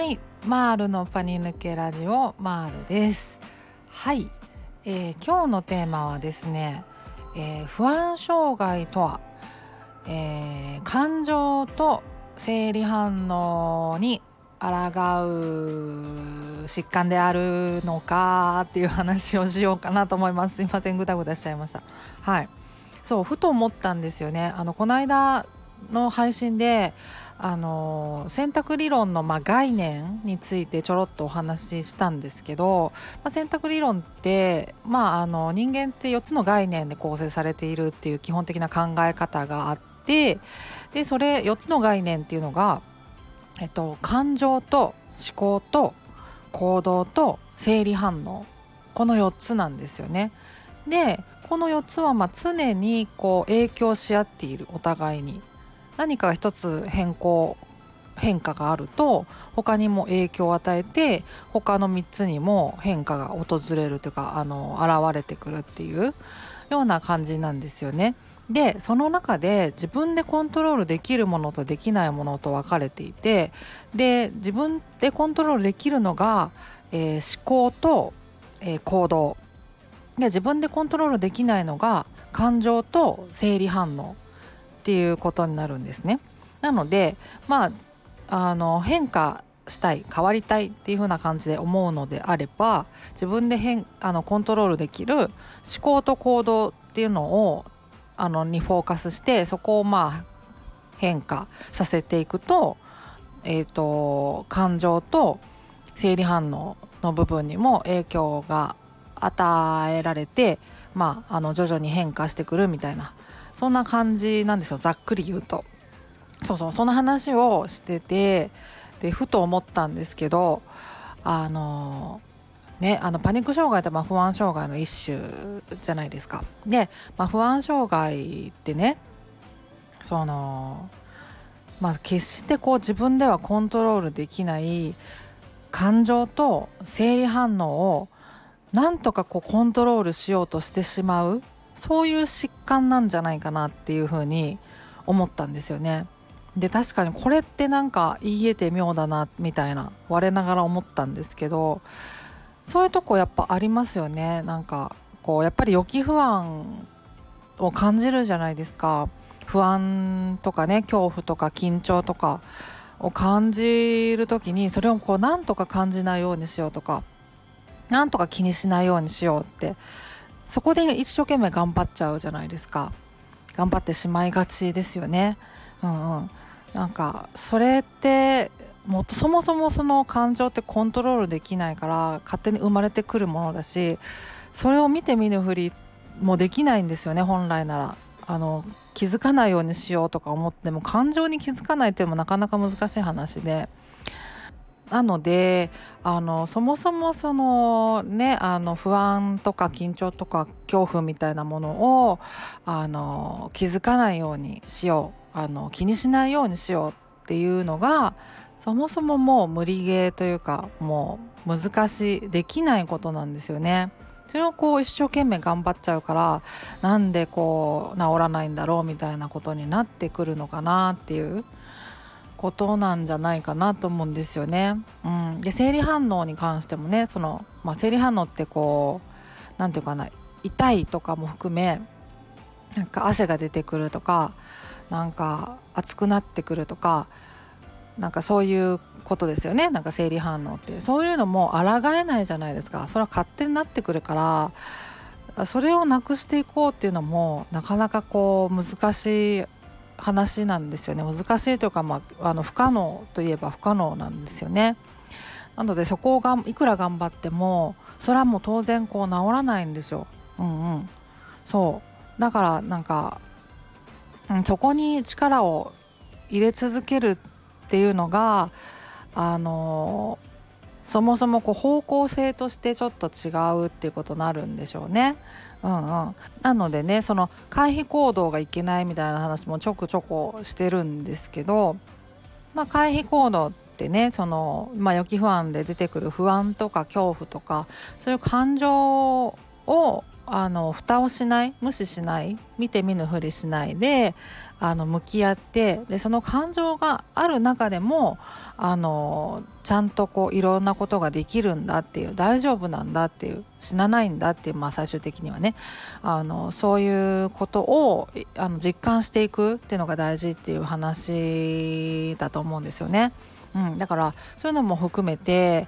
はい、マールのパニ抜けラジオ、マールです。はい、今日のテーマはですね、不安障害とは、感情と生理反応に抗う疾患であるのかっていう話をしようかなと思います。すいません、ぐだぐだしちゃいました。はい、そうふと思ったんですよね。この間の配信で選択理論の概念についてちょろっとお話ししたんですけど、選択理論って、人間って4つの概念で構成されているっていう基本的な考え方があって、でそれ4つの概念っていうのが、感情と思考と行動と生理反応、この4つなんですよね。でこの4つは常に影響し合っている。お互いに何か一つ変化があると他にも影響を与えて、他の3つにも変化が訪れるというか現れてくるっていうような感じなんですよね。でその中で自分でコントロールできるものとできないものと分かれていて、で自分でコントロールできるのが、思考と、行動で、自分でコントロールできないのが感情と生理反応っていうことになるんですね。なので変化したい、変わりたいっていう風な感じで思うのであれば、自分でコントロールできる思考と行動っていうのをにフォーカスして、そこを変化させていくと、感情と生理反応の部分にも影響が与えられて、徐々に変化してくるみたいな、そんな感じなんですよ、ざっくり言うと。その話をしてて、でふと思ったんですけど、パニック障害って不安障害の一種じゃないですか。で、不安障害ってね、決して自分ではコントロールできない感情と生理反応をなんとかコントロールしようとしてしまう、そういう疾患なんじゃないかなっていうふうに思ったんですよね。で確かにこれって言えて妙だなみたいな、我ながら思ったんですけど、そういうとこやっぱありますよね。やっぱり予期不安を感じるじゃないですか。不安とかね、恐怖とか緊張とかを感じるときに、それをなんとか感じないようにしようとか、なんとか気にしないようにしようって、そこで一生懸命頑張っちゃうじゃないですか。頑張ってしまいがちですよね。それってもうそもそもその感情ってコントロールできないから勝手に生まれてくるものだし、それを見て見ぬふりもできないんですよね。本来なら気づかないようにしようとか思っても、感情に気づかないっていうのもなかなか難しい話で、なのでそもそも不安とか緊張とか恐怖みたいなものを気づかないようにしよう、気にしないようにしようっていうのが、そもそももう無理ゲーというか、もう難しい、できないことなんですよね。それを一生懸命頑張っちゃうから、なんで治らないんだろうみたいなことになってくるのかなっていうことなんじゃないかなと思うんですよね。で生理反応に関してもね、生理反応ってなんていうかな、痛いとかも含め、汗が出てくるとか、熱くなってくるとか、そういうことですよね。生理反応ってそういうのも抗えないじゃないですか。それは勝手になってくるから、それをなくしていこうっていうのもなかなか難しい話なんですよね。難しいというか、不可能といえば不可能なんですよね。なのでそこをいくら頑張っても、それはもう当然治らないんですよ。そうだからそこに力を入れ続けるっていうのがそもそも方向性としてちょっと違うっていうことになるんでしょうね。なのでね、回避行動がいけないみたいな話もちょこちょこしてるんですけど、回避行動ってね、予期不安で出てくる不安とか恐怖とか、そういう感情を蓋をしない、無視しない、見て見ぬふりしないで向き合って、でその感情がある中でもちゃんとこういろんなことができるんだっていう、大丈夫なんだっていう、死なないんだっていう、最終的にはねそういうことを実感していくっていうのが大事っていう話だと思うんですよね、だからそういうのも含めて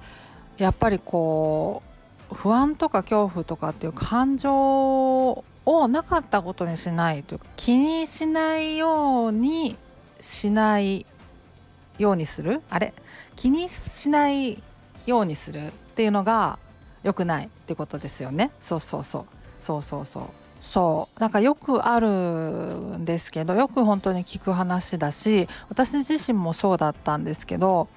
やっぱりこう不安とか恐怖とかっていう感情をなかったことにしないというか、気にしないようにしないようにする、気にしないようにするっていうのが良くないってことですよね。そうなんかよくあるんですけど、よく本当に聞く話だし、私自身もそうだったんですけど、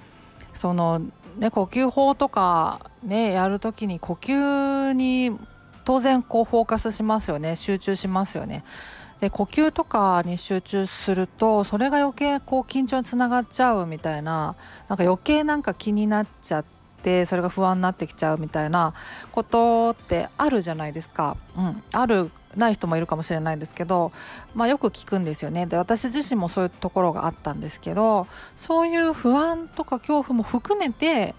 呼吸法とか、やるときに呼吸に当然こうフォーカスしますよね、集中しますよね。で呼吸とかに集中すると、それが余計こう緊張につながっちゃうみたいな、余計気になっちゃって、それが不安になってきちゃうみたいなことってあるじゃないですか、ない人もいるかもしれないんですけど、よく聞くんですよね。で私自身もそういうところがあったんですけど、そういう不安とか恐怖も含めて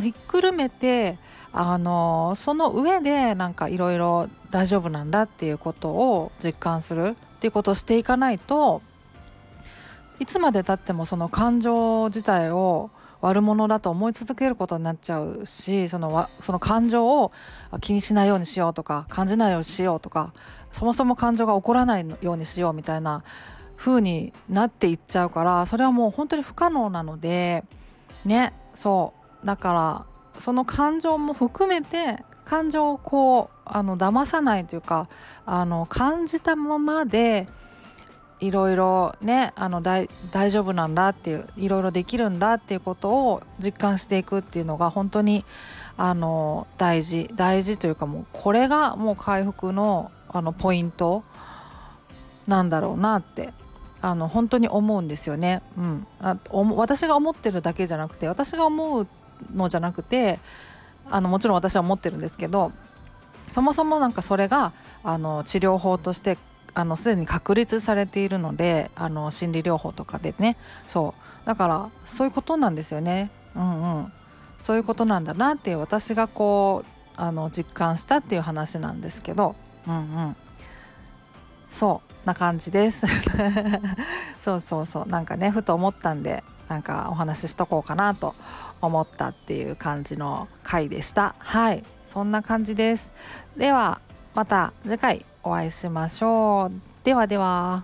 ひっくるめてその上でいろいろ大丈夫なんだっていうことを実感するっていうことをしていかないと、いつまで経ってもその感情自体を悪者だと思い続けることになっちゃうし、その感情を気にしないようにしようとか、感じないようにしようとか、そもそも感情が起こらないようにしようみたいな風になっていっちゃうから、それはもう本当に不可能なのでね。そうだから、その感情も含めて、感情をこう騙さないというか、感じたままでいろいろね、大丈夫なんだっていう、いろいろできるんだっていうことを実感していくっていうのが本当に大事というか、もうこれがもう回復のポイントなんだろうなって本当に思うんですよね、私が思ってるだけじゃなくて、私が思うのじゃなくてもちろん私は思ってるんですけど、そもそもそれが治療法としてすでに確立されているので、心理療法とかでね。だからそういうことなんですよね、そういうことなんだなっていう、私がこう実感したっていう話なんですけど、そうな感じですそうふと思ったんでお話ししとこうかなと思ったっていう感じの回でした。そんな感じです。ではまた次回お会いしましょう。ではでは。